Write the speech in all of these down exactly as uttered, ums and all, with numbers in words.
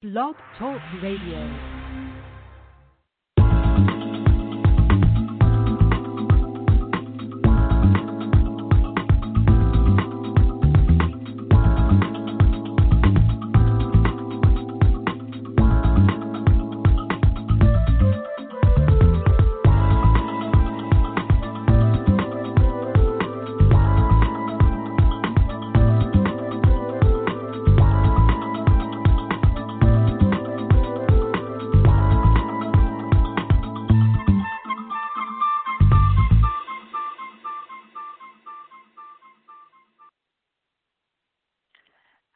Blog Talk Radio.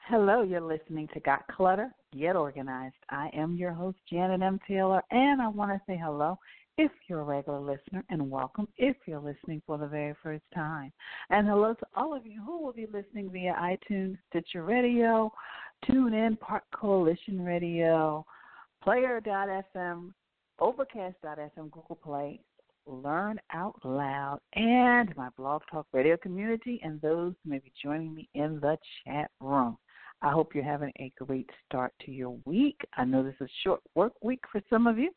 Hello, you're listening to Got Clutter, Get Organized. I am your host, Janet M. Taylor, and I want to say hello if you're a regular listener and welcome if you're listening for the very first time. And hello to all of you who will be listening via iTunes, Stitcher Radio, TuneIn, Park Coalition Radio, Player dot f m, Overcast dot f m, Google Play, Learn Out Loud, and my Blog Talk Radio community and those who may be joining me in the chat room. I hope you're having a great start to your week. I know this is a short work week for some of you.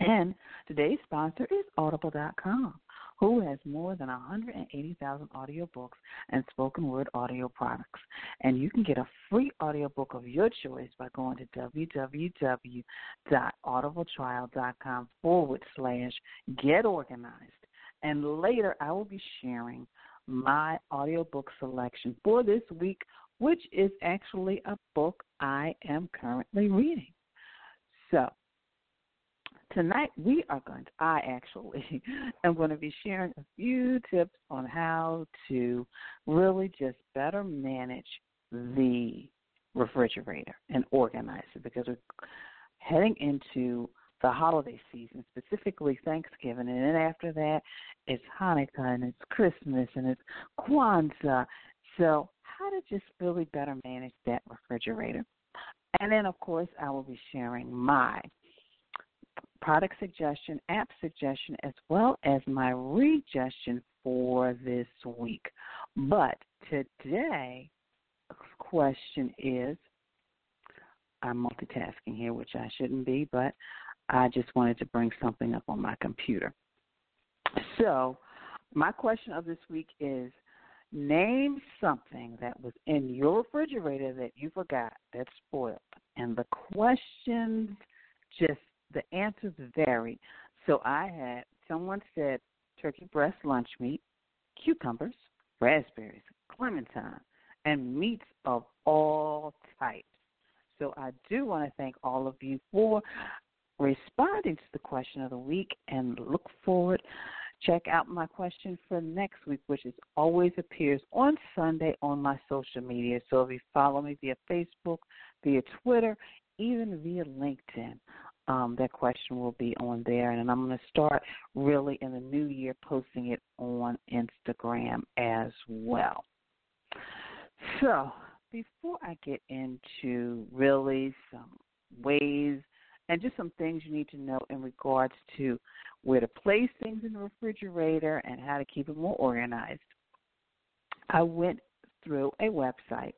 And today's sponsor is Audible dot com, who has more than one hundred eighty thousand audiobooks and spoken word audio products. And you can get a free audiobook of your choice by going to www.audibletrial.com forward slash get organized. And later I will be sharing my audiobook selection for this week, which is actually a book I am currently reading. So tonight we are going to, I actually am going to be sharing a few tips on how to really just better manage the refrigerator and organize it, because we're heading into the holiday season, specifically Thanksgiving, and then after that it's Hanukkah and it's Christmas and it's Kwanzaa. So how to just really better manage that refrigerator. And then, of course, I will be sharing my product suggestion, app suggestion, as well as my regestion for this week. But today's question is, I'm multitasking here, which I shouldn't be, but I just wanted to bring something up on my computer. So my question of this week is, name something that was in your refrigerator that you forgot, that's spoiled. And the questions, just the answers vary. So I had, someone said turkey breast lunch meat, cucumbers, raspberries, clementine, and meats of all types. So I do want to thank all of you for responding to the question of the week, and look forward. Check out my question for next week, which is always appears on Sunday on my social media. So if you follow me via Facebook, via Twitter, even via LinkedIn, um, that question will be on there. And I'm going to start really in the new year posting it on Instagram as well. So before I get into really some ways and just some things you need to know in regards to where to place things in the refrigerator and how to keep it more organized, I went through a website,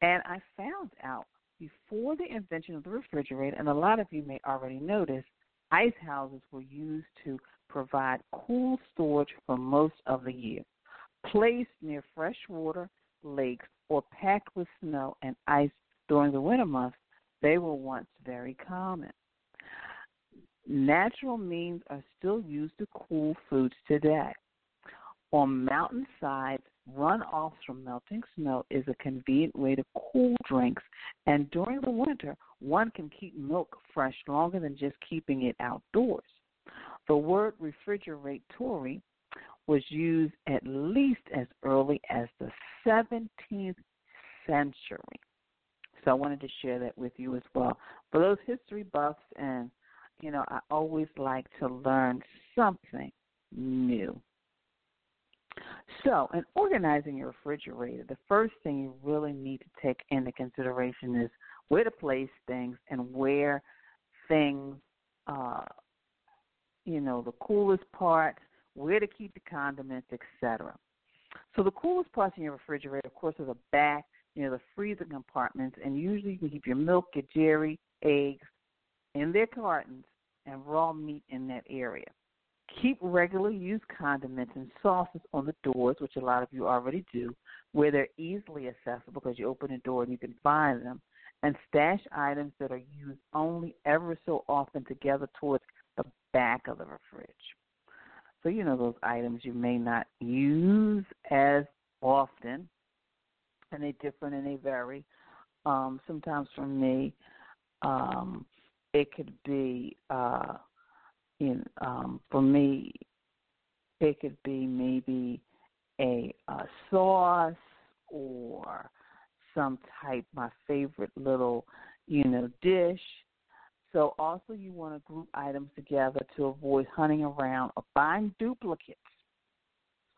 and I found out before the invention of the refrigerator, and a lot of you may already notice, ice houses were used to provide cool storage for most of the year, placed near fresh water, lakes, or packed with snow and ice during the winter months. They were once very common. Natural means are still used to cool foods today. On mountainsides, runoffs from melting snow is a convenient way to cool drinks, and during the winter, one can keep milk fresh longer than just keeping it outdoors. The word refrigeratory was used at least as early as the seventeenth century. So I wanted to share that with you as well. For those history buffs, and, you know, I always like to learn something new. So in organizing your refrigerator, the first thing you really need to take into consideration is where to place things and where things, uh, you know, the coolest parts, where to keep the condiments, et cetera. So the coolest parts in your refrigerator, of course, are the back, you know, the freezer compartments, and usually you can keep your milk, your dairy, eggs in their cartons, and raw meat in that area. Keep regular use condiments and sauces on the doors, which a lot of you already do, where they're easily accessible because you open the door and you can find them, and stash items that are used only ever so often together towards the back of the fridge. So, you know, those items you may not use as often, and they're different and they vary. Um, sometimes for me, um, it could be, uh, in, um, for me, it could be maybe a, a sauce or some type, my favorite little, you know, dish. So also you want to group items together to avoid hunting around or buying duplicates,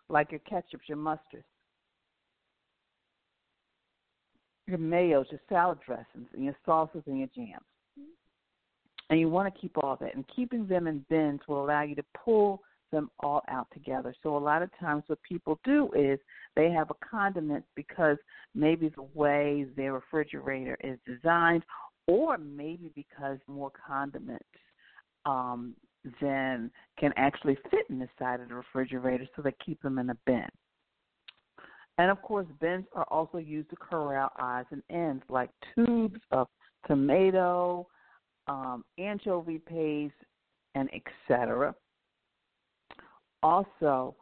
like your ketchups, your mustards, your mayos, your salad dressings, and your sauces and your jams. And you want to keep all that. And keeping them in bins will allow you to pull them all out together. So a lot of times what people do is they have a condiment because maybe the way their refrigerator is designed, or maybe because more condiments um, than can actually fit in the side of the refrigerator, so they keep them in a bin. And, of course, bins are also used to corral odds and ends, like tubes of tomato, um, anchovy paste, and et cetera. Also,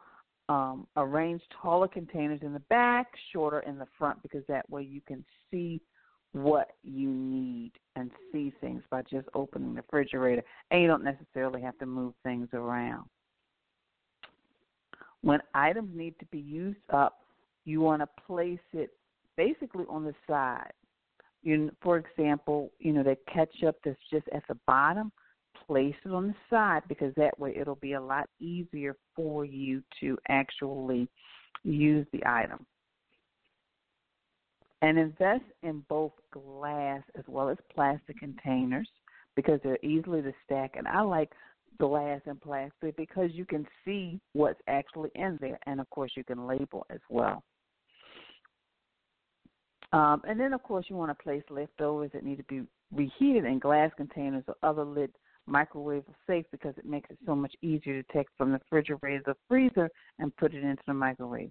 um, arrange taller containers in the back, shorter in the front, because that way you can see what you need and see things by just opening the refrigerator, and you don't necessarily have to move things around. When items need to be used up, you want to place it basically on the side. You, for example, you know, the ketchup that's just at the bottom, place it on the side, because that way it'll be a lot easier for you to actually use the item. And invest in both glass as well as plastic containers, because they're easily to stack. And I like glass and plastic because you can see what's actually in there. And, of course, you can label as well. Um, and then, of course, you want to place leftovers that need to be reheated in glass containers or other lid microwave safe, because it makes it so much easier to take from the refrigerator or freezer and put it into the microwave.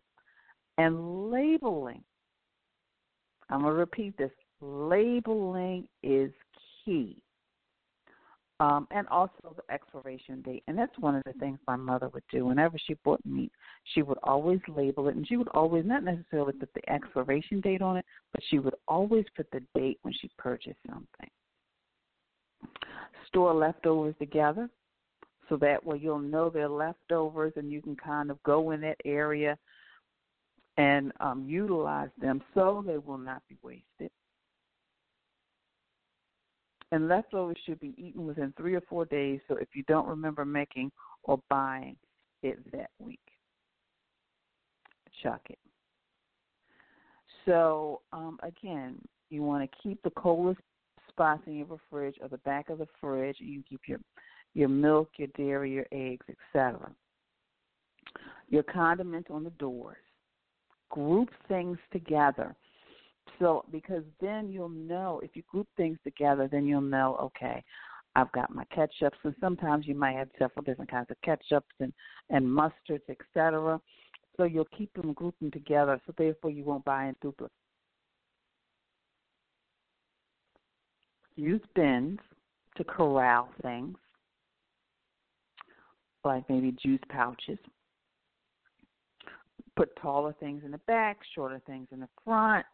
And labeling. I'm going to repeat this. Labeling is key. Um, and also the expiration date. And that's one of the things my mother would do. Whenever she bought meat, she would always label it. And she would always, not necessarily put the expiration date on it, but she would always put the date when she purchased something. Store leftovers together. So that way you'll know they're leftovers and you can kind of go in that area and um, utilize them so they will not be wasted. And leftovers should be eaten within three or four days, so if you don't remember making or buying it that week, chuck it. So, um, again, you want to keep the coldest spots in your fridge or the back of the fridge. You keep your, your milk, your dairy, your eggs, et cetera. Your condiments on the doors. Group things together, so because then you'll know, if you group things together, then you'll know, okay, I've got my ketchups, and sometimes you might have several different kinds of ketchups and, and mustards, et cetera. So you'll keep them, group them together, so therefore you won't buy in duplicates. Use bins to corral things, like maybe juice pouches. Put taller things in the back, shorter things in the front.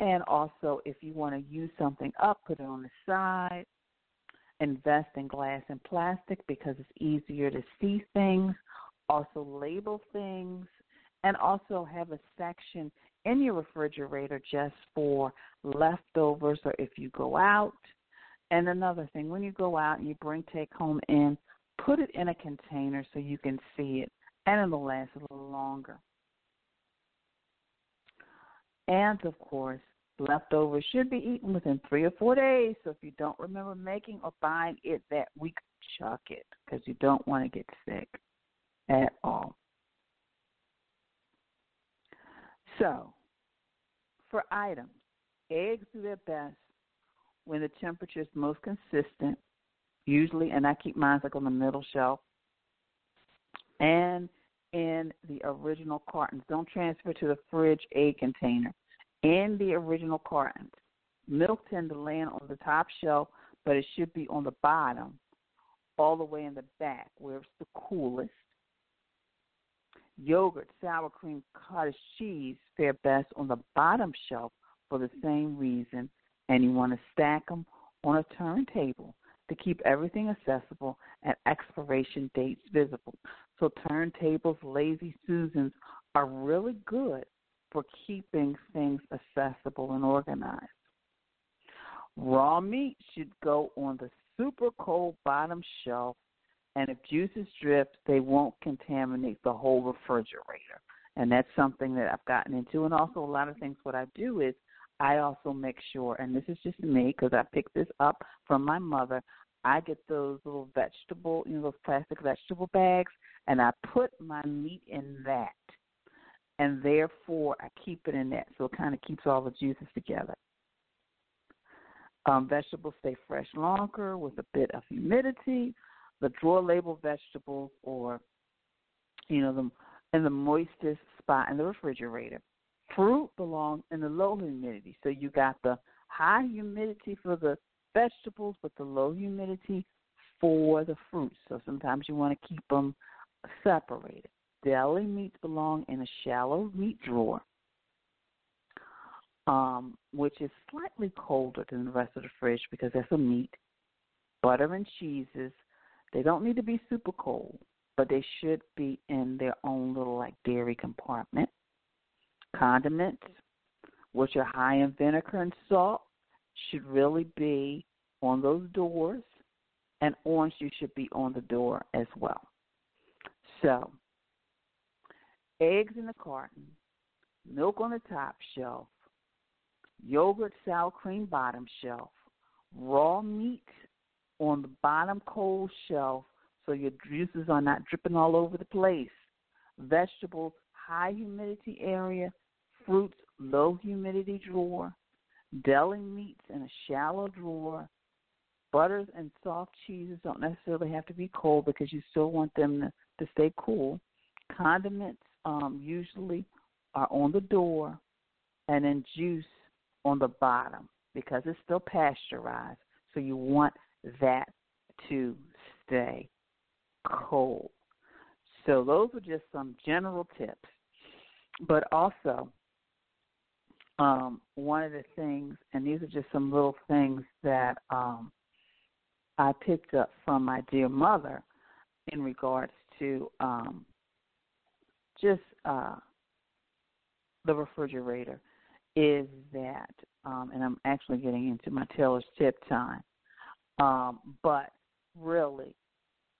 And also, if you want to use something up, put it on the side. Invest in glass and plastic because it's easier to see things. Also label things. And also have a section in your refrigerator just for leftovers or if you go out. And another thing, when you go out and you bring take-home in, put it in a container so you can see it. And it'll last a little longer. And, of course, leftovers should be eaten within three or four days. So if you don't remember making or buying it that week, chuck it, because you don't want to get sick at all. So, for items, eggs do their best when the temperature is most consistent, usually, and I keep mine like on the middle shelf, and in the original cartons. Don't transfer to the fridge egg container. In the original cartons. Milk tend to land on the top shelf, but it should be on the bottom, all the way in the back where it's the coolest. Yogurt, sour cream, cottage cheese fare best on the bottom shelf for the same reason, and you want to stack them on a turntable to keep everything accessible and expiration dates visible. So turntables, lazy Susans are really good for keeping things accessible and organized. Raw meat should go on the super cold bottom shelf, and if juices drip, they won't contaminate the whole refrigerator. And that's something that I've gotten into. And also a lot of things what I do is I also make sure, and this is just me because I picked this up from my mother, I get those little vegetable, you know, those plastic vegetable bags, and I put my meat in that. And therefore, I keep it in that. So it kind of keeps all the juices together. Um, vegetables stay fresh longer with a bit of humidity. The drawer label vegetables or, you know, the, in the moistest spot in the refrigerator. Fruit belongs in the low humidity. So you got the high humidity for the vegetables but the low humidity for the fruits. So sometimes you want to keep them separated. Deli meats belong in a shallow meat drawer, um, which is slightly colder than the rest of the fridge because that's a meat. Butter and cheeses, they don't need to be super cold, but they should be in their own little, like, dairy compartment. Condiments, which are high in vinegar and salt, should really be on those doors, and orange juice should be on the door as well. So, eggs in the carton, milk on the top shelf, yogurt, sour cream, bottom shelf, raw meat on the bottom cold shelf so your juices are not dripping all over the place. Vegetables, high humidity area. Fruits, low humidity drawer. Deli meats in a shallow drawer. Butters and soft cheeses don't necessarily have to be cold because you still want them to, to stay cool. Condiments um, usually are on the door, and then juice on the bottom because it's still pasteurized, so you want that to stay cold. So those are just some general tips. But also, um, one of the things, and these are just some little things that um, I picked up from my dear mother in regards to um, just uh, the refrigerator, is that, um, and I'm actually getting into my Taylor's tip time, Um, but really,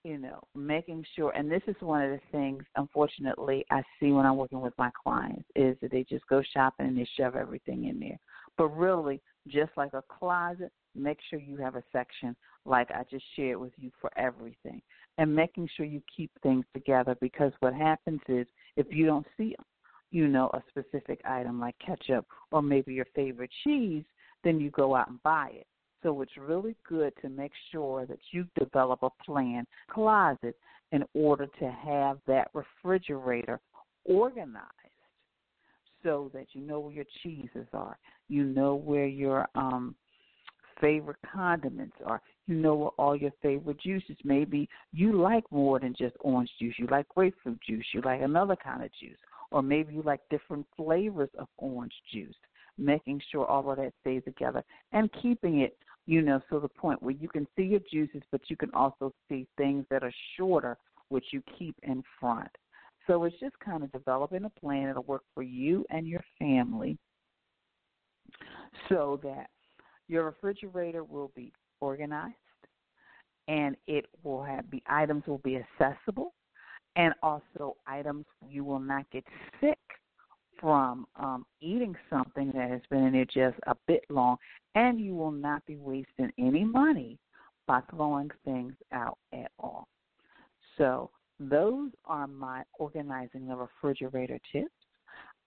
you know, making sure, and this is one of the things, unfortunately, I see when I'm working with my clients is that they just go shopping and they shove everything in there. But really, just like a closet, make sure you have a section like I just shared with you for everything. And making sure you keep things together because what happens is if you don't see, you know, a specific item like ketchup or maybe your favorite cheese, then you go out and buy it. So it's really good to make sure that you develop a planned closet in order to have that refrigerator organized so that you know where your cheeses are, you know where your um, favorite condiments are, you know where all your favorite juices. Maybe you like more than just orange juice. You like grapefruit juice. You like another kind of juice. Or maybe you like different flavors of orange juice, making sure all of that stays together and keeping it, you know, to the point where you can see your juices, but you can also see things that are shorter, which you keep in front. So it's just kind of developing a plan that'll work for you and your family so that your refrigerator will be organized and it will have the items will be accessible and also items you will not get sick from um, eating something that has been in there just a bit long, and you will not be wasting any money by throwing things out at all. So those are my organizing the refrigerator tips.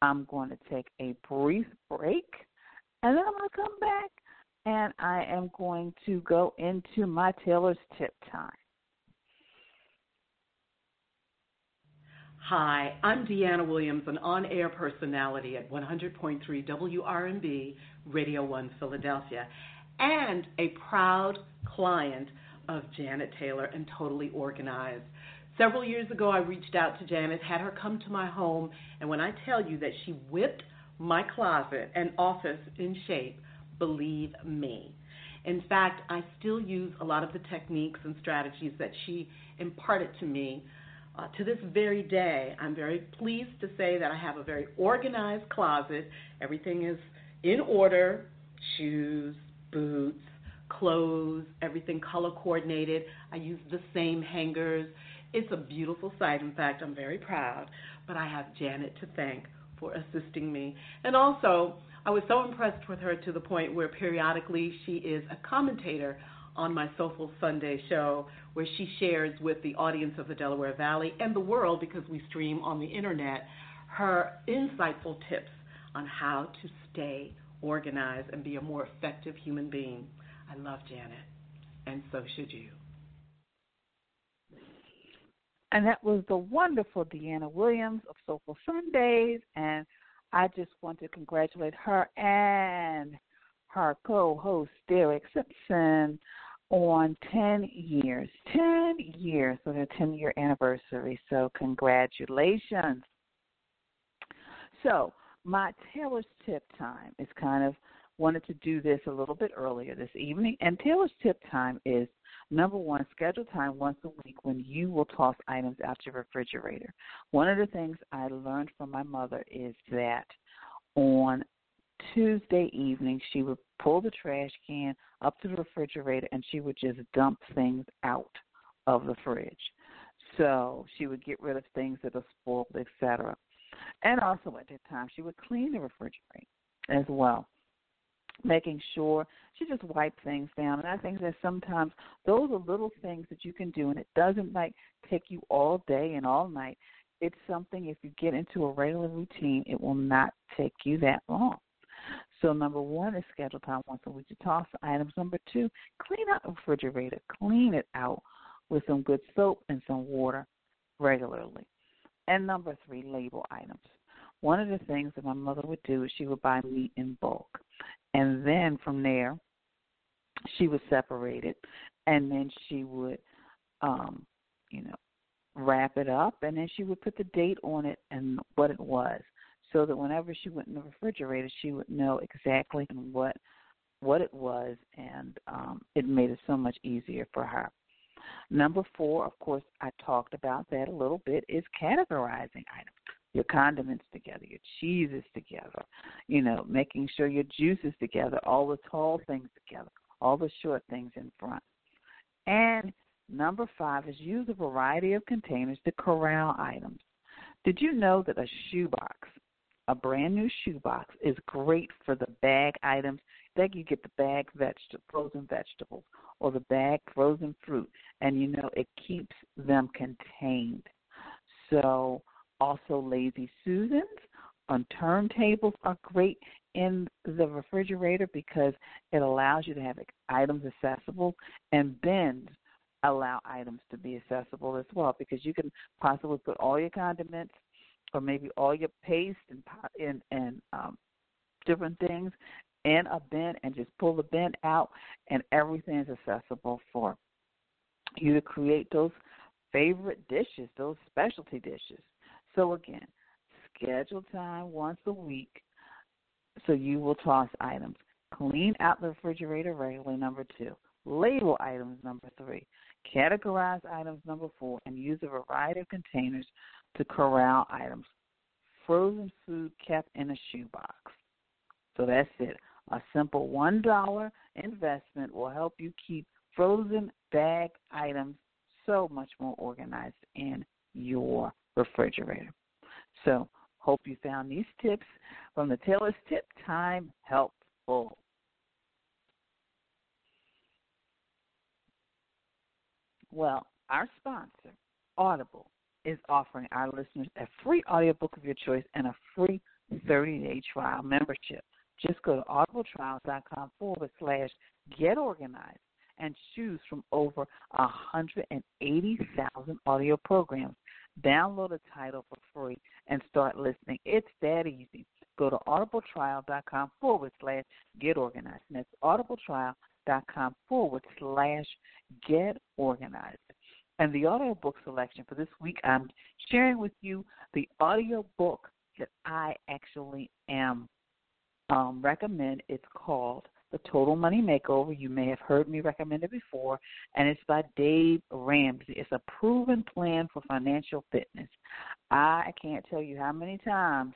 I'm going to take a brief break, and then I'm going to come back, and I am going to go into my Taylor's Tip Time. Hi, I'm Deanna Williams, an on-air personality at one hundred point three W R N B, Radio one Philadelphia, and a proud client of Janet Taylor and Totally Organized. Several years ago, I reached out to Janet, had her come to my home, and when I tell you that she whipped my closet and office in shape, believe me. In fact, I still use a lot of the techniques and strategies that she imparted to me. Uh, to this very day, I'm very pleased to say that I have a very organized closet. Everything is in order, shoes, boots, clothes, everything color coordinated. I use the same hangers. It's a beautiful sight. In fact, I'm very proud, but I have Janet to thank for assisting me. And also, I was so impressed with her to the point where periodically she is a commentator on my Soulful Sunday show, where she shares with the audience of the Delaware Valley and the world, because we stream on the internet, her insightful tips on how to stay organized and be a more effective human being. I love Janet, and so should you. And that was the wonderful Deanna Williams of Soulful Sundays, and I just want to congratulate her and her co-host Derek Simpson on ten years, ten years, so their ten-year anniversary, so congratulations. So my Taylor's Tip Time is kind of, wanted to do this a little bit earlier this evening, and Taylor's Tip Time is, number one, schedule time once a week when you will toss items out your refrigerator. One of the things I learned from my mother is that on Tuesday evening, she would pull the trash can up to the refrigerator and she would just dump things out of the fridge. So she would get rid of things that are spoiled, et cetera. And also at that time, she would clean the refrigerator as well, making sure she just wiped things down. And I think that sometimes those are little things that you can do, and it doesn't like take you all day and all night. It's something, if you get into a regular routine, it will not take you that long. So number one is schedule time once a week to toss items. Number two, clean out the refrigerator. Clean it out with some good soap and some water regularly. And number three, label items. One of the things that my mother would do is she would buy meat in bulk. And then from there, she would separate it. And then she would, um, you know, wrap it up. And then she would put the date on it and what it was, so that whenever she went in the refrigerator, she would know exactly what what it was, and um, it made it so much easier for her. Number four, of course, I talked about that a little bit, is categorizing items, your condiments together, your cheeses together, you know, making sure your juices together, all the tall things together, all the short things in front. And number five is use a variety of containers to corral items. Did you know that a shoebox, a brand-new shoebox, is great for the bag items? Then you get the bag veg- frozen vegetables or the bag frozen fruit, and, you know, it keeps them contained. So also Lazy Susans on turntables are great in the refrigerator, because it allows you to have items accessible, and bins allow items to be accessible as well, because you can possibly put all your condiments, or maybe all your paste and and, and um, different things in a bin, and just pull the bin out, and everything is accessible for you to create those favorite dishes, those specialty dishes. So again, schedule time once a week so you will toss items. Clean out the refrigerator regularly, number two. Label items, number three. Categorize items, number four. And use a variety of containers to corral items. Frozen food kept in a shoebox. So that's it. A simple one dollar investment will help you keep frozen bag items so much more organized in your refrigerator. So hope you found these tips from the Taylor's Tip Time helpful. Well, our sponsor, Audible, is offering our listeners a free audiobook of your choice and a free thirty-day trial membership. Just go to audible trials dot com forward slash get organized and choose from over one hundred eighty thousand audio programs. Download a title for free and start listening. It's that easy. Go to audible trial dot com forward slash get organized. And that's audible trial dot com forward slash get organized. And the audiobook selection for this week, I'm sharing with you the audiobook that I actually am um, recommend. It's called The Total Money Makeover. You may have heard me recommend it before, and it's by Dave Ramsey. It's a proven plan for financial fitness. I can't tell you how many times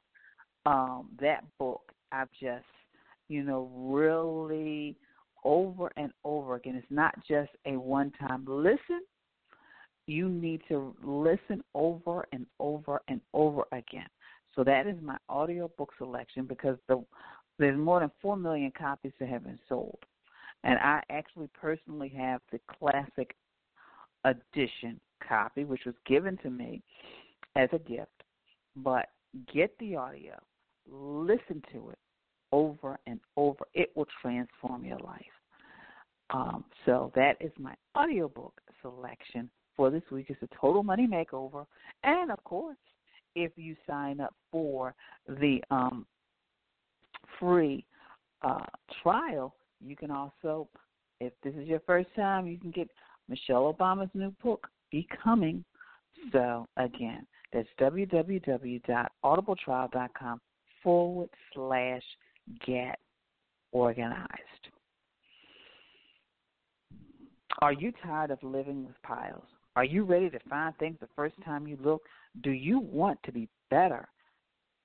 um, that book I've just, you know, really over and over again. It's not just a one-time listen. You need to listen over and over and over again. So that is my audiobook selection because the, there's more than four million copies that have been sold. And I actually personally have the classic edition copy, which was given to me as a gift. But get the audio, listen to it over and over. It will transform your life. Um, so that is my audiobook selection for this week. It's a Total Money Makeover. And, of course, if you sign up for the um, free uh, trial, you can also, if this is your first time, you can get Michelle Obama's new book, Becoming. So, again, that's www dot audible trial dot com forward slash get organized. Are you tired of living with piles? Are you ready to find things the first time you look? Do you want to be better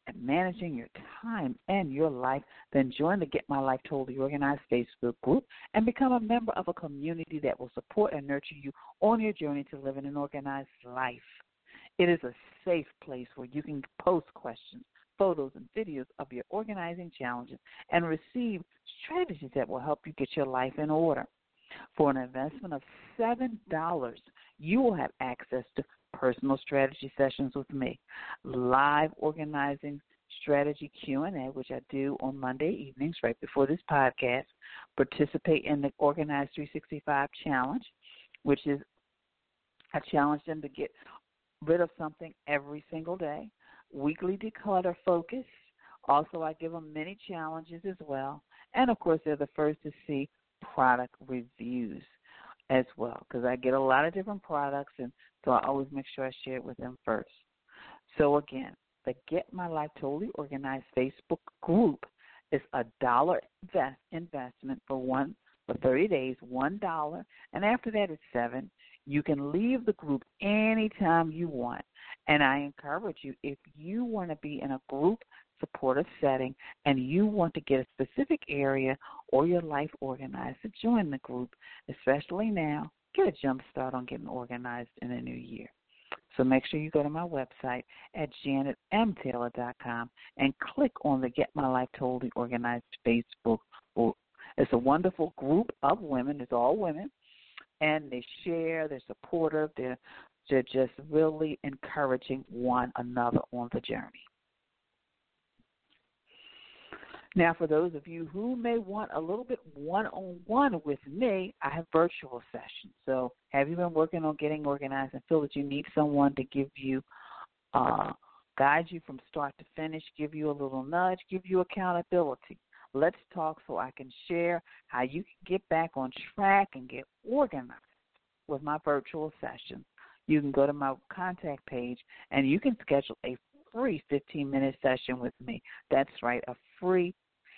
at managing your time and your life? Then join the Get My Life Totally Organized Facebook group and become a member of a community that will support and nurture you on your journey to living an organized life. It is a safe place where you can post questions, photos, and videos of your organizing challenges and receive strategies that will help you get your life in order. For an investment of seven dollars, you will have access to personal strategy sessions with me, live organizing strategy Q and A, which I do on Monday evenings right before this podcast, participate in the Organize three sixty-five Challenge, which is I challenge them to get rid of something every single day, weekly declutter focus. Also, I give them many challenges as well. And, of course, they're the first to see product reviews as well, because I get a lot of different products, and so I always make sure I share it with them first. So again, the Get My Life Totally Organized Facebook group is a dollar invest investment for one for thirty days, one dollar, and after that it's seven. You can leave the group anytime you want, and I encourage you, if you want to be in a group supportive setting and you want to get a specific area or your life organized, to join the group, especially now. Get a jump start on getting organized in the new year. So make sure you go to my website at Janet M Taylor dot com and click on the Get My Life Totally Organized Facebook group. It's a wonderful group of women. It's all women, and they share, they're supportive, they're, they're just really encouraging one another on the journey. Now, for those of you who may want a little bit one-on-one with me, I have virtual sessions. So have you been working on getting organized and feel that you need someone to give you, uh, guide you from start to finish, give you a little nudge, give you accountability? Let's talk so I can share how you can get back on track and get organized with my virtual sessions. You can go to my contact page, and you can schedule a free fifteen-minute session with me. That's right, a free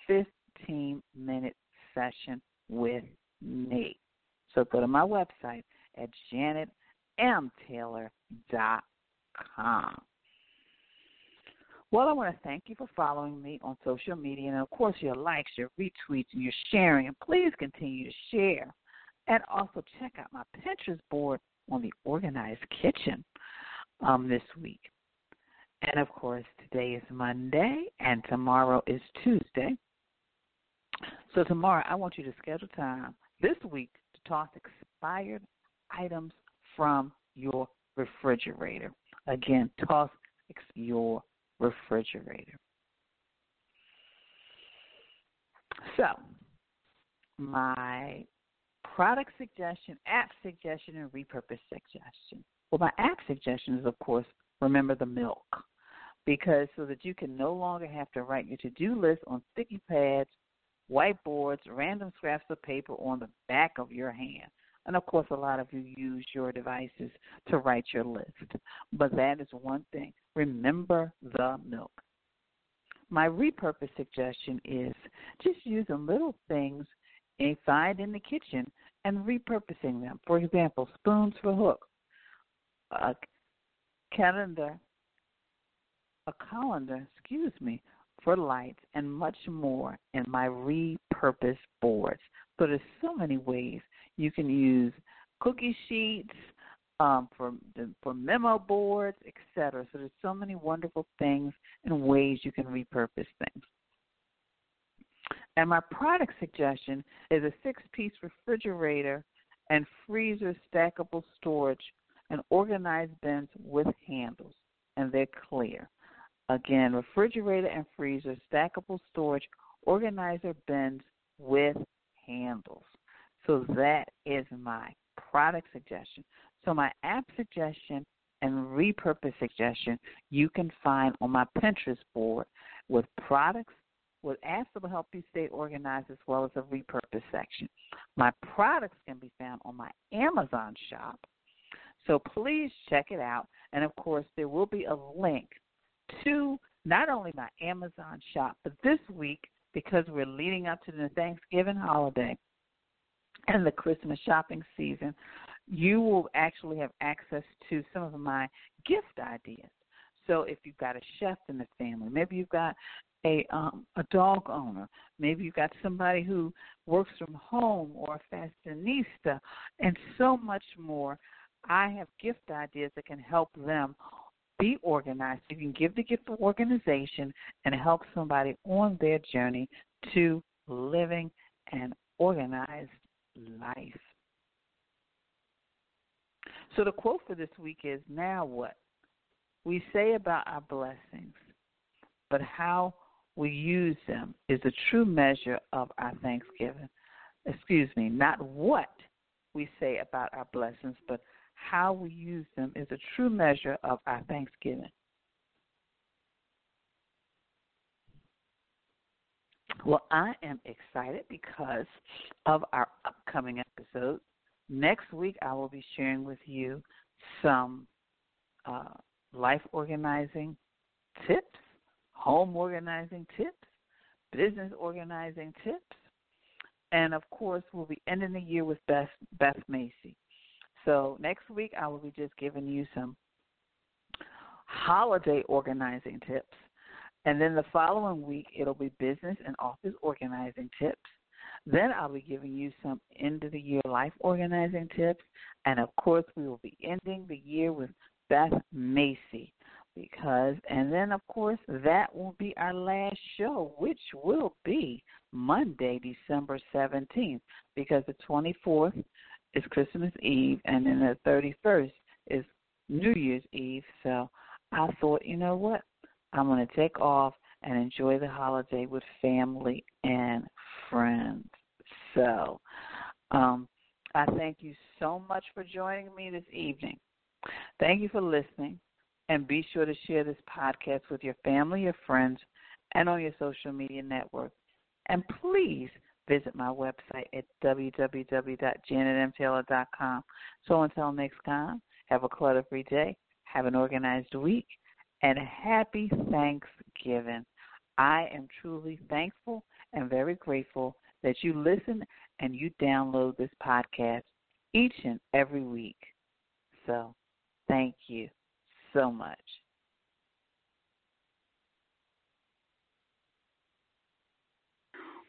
fifteen-minute session with me. So go to my website at Janet M Taylor dot com. Well, I want to thank you for following me on social media, and, of course, your likes, your retweets, and your sharing. And please continue to share. And also check out my Pinterest board on the Organized Kitchen um, this week. And, of course, today is Monday and tomorrow is Tuesday. So tomorrow I want you to schedule time this week to toss expired items from your refrigerator. Again, toss your refrigerator. So my product suggestion, app suggestion, and repurpose suggestion. Well, my app suggestion is, of course, Remember the Milk, because so that you can no longer have to write your to-do list on sticky pads, whiteboards, random scraps of paper on the back of your hand. And, of course, a lot of you use your devices to write your list. But that is one thing. Remember the Milk. My repurpose suggestion is just using little things you find in the kitchen and repurposing them. For example, spoons for hooks, a calendar, a colander, excuse me, for lights, and much more in my repurpose boards. So there's so many ways you can use cookie sheets um, for for memo boards, et cetera. So there's so many wonderful things and ways you can repurpose things. And my product suggestion is a six-piece refrigerator and freezer stackable storage and organized bins with handles, and they're clear. Again, refrigerator and freezer, stackable storage, organizer bins with handles. So that is my product suggestion. So my app suggestion and repurpose suggestion you can find on my Pinterest board with products, with apps that will help you stay organized, as well as a repurpose section. My products can be found on my Amazon shop, so please check it out. And, of course, there will be a link to not only my Amazon shop, but this week, because we're leading up to the Thanksgiving holiday and the Christmas shopping season, you will actually have access to some of my gift ideas. So if you've got a chef in the family, maybe you've got a um, a dog owner, maybe you've got somebody who works from home or a fashionista, and so much more, I have gift ideas that can help them be organized. You can give the gift of organization and help somebody on their journey to living an organized life. So the quote for this week is, now what? We say about our blessings, but how we use them is the true measure of our thanksgiving. Excuse me, not what we say about our blessings, but how we use them is a true measure of our thanksgiving. Well, I am excited because of our upcoming episode. Next week, I will be sharing with you some uh, life organizing tips, home organizing tips, business organizing tips, and, of course, we'll be ending the year with Beth, Beth Macy. So next week, I will be just giving you some holiday organizing tips. And then the following week, it'll be business and office organizing tips. Then I'll be giving you some end-of-the-year life organizing tips. And, of course, we will be ending the year with Beth Macy. Because, and then, of course, that will be our last show, which will be Monday, December seventeenth, because the twenty-fourth is Christmas Eve, and then the thirty-first is New Year's Eve. So I thought, you know what? I'm going to take off and enjoy the holiday with family and friends. So um, I thank you so much for joining me this evening. Thank you for listening, and be sure to share this podcast with your family, your friends, and on your social media network. And please visit my website at w w w dot Janet M Taylor dot com. So until next time, have a clutter-free day, have an organized week, and happy Thanksgiving. I am truly thankful and very grateful that you listen and you download this podcast each and every week. So thank you so much.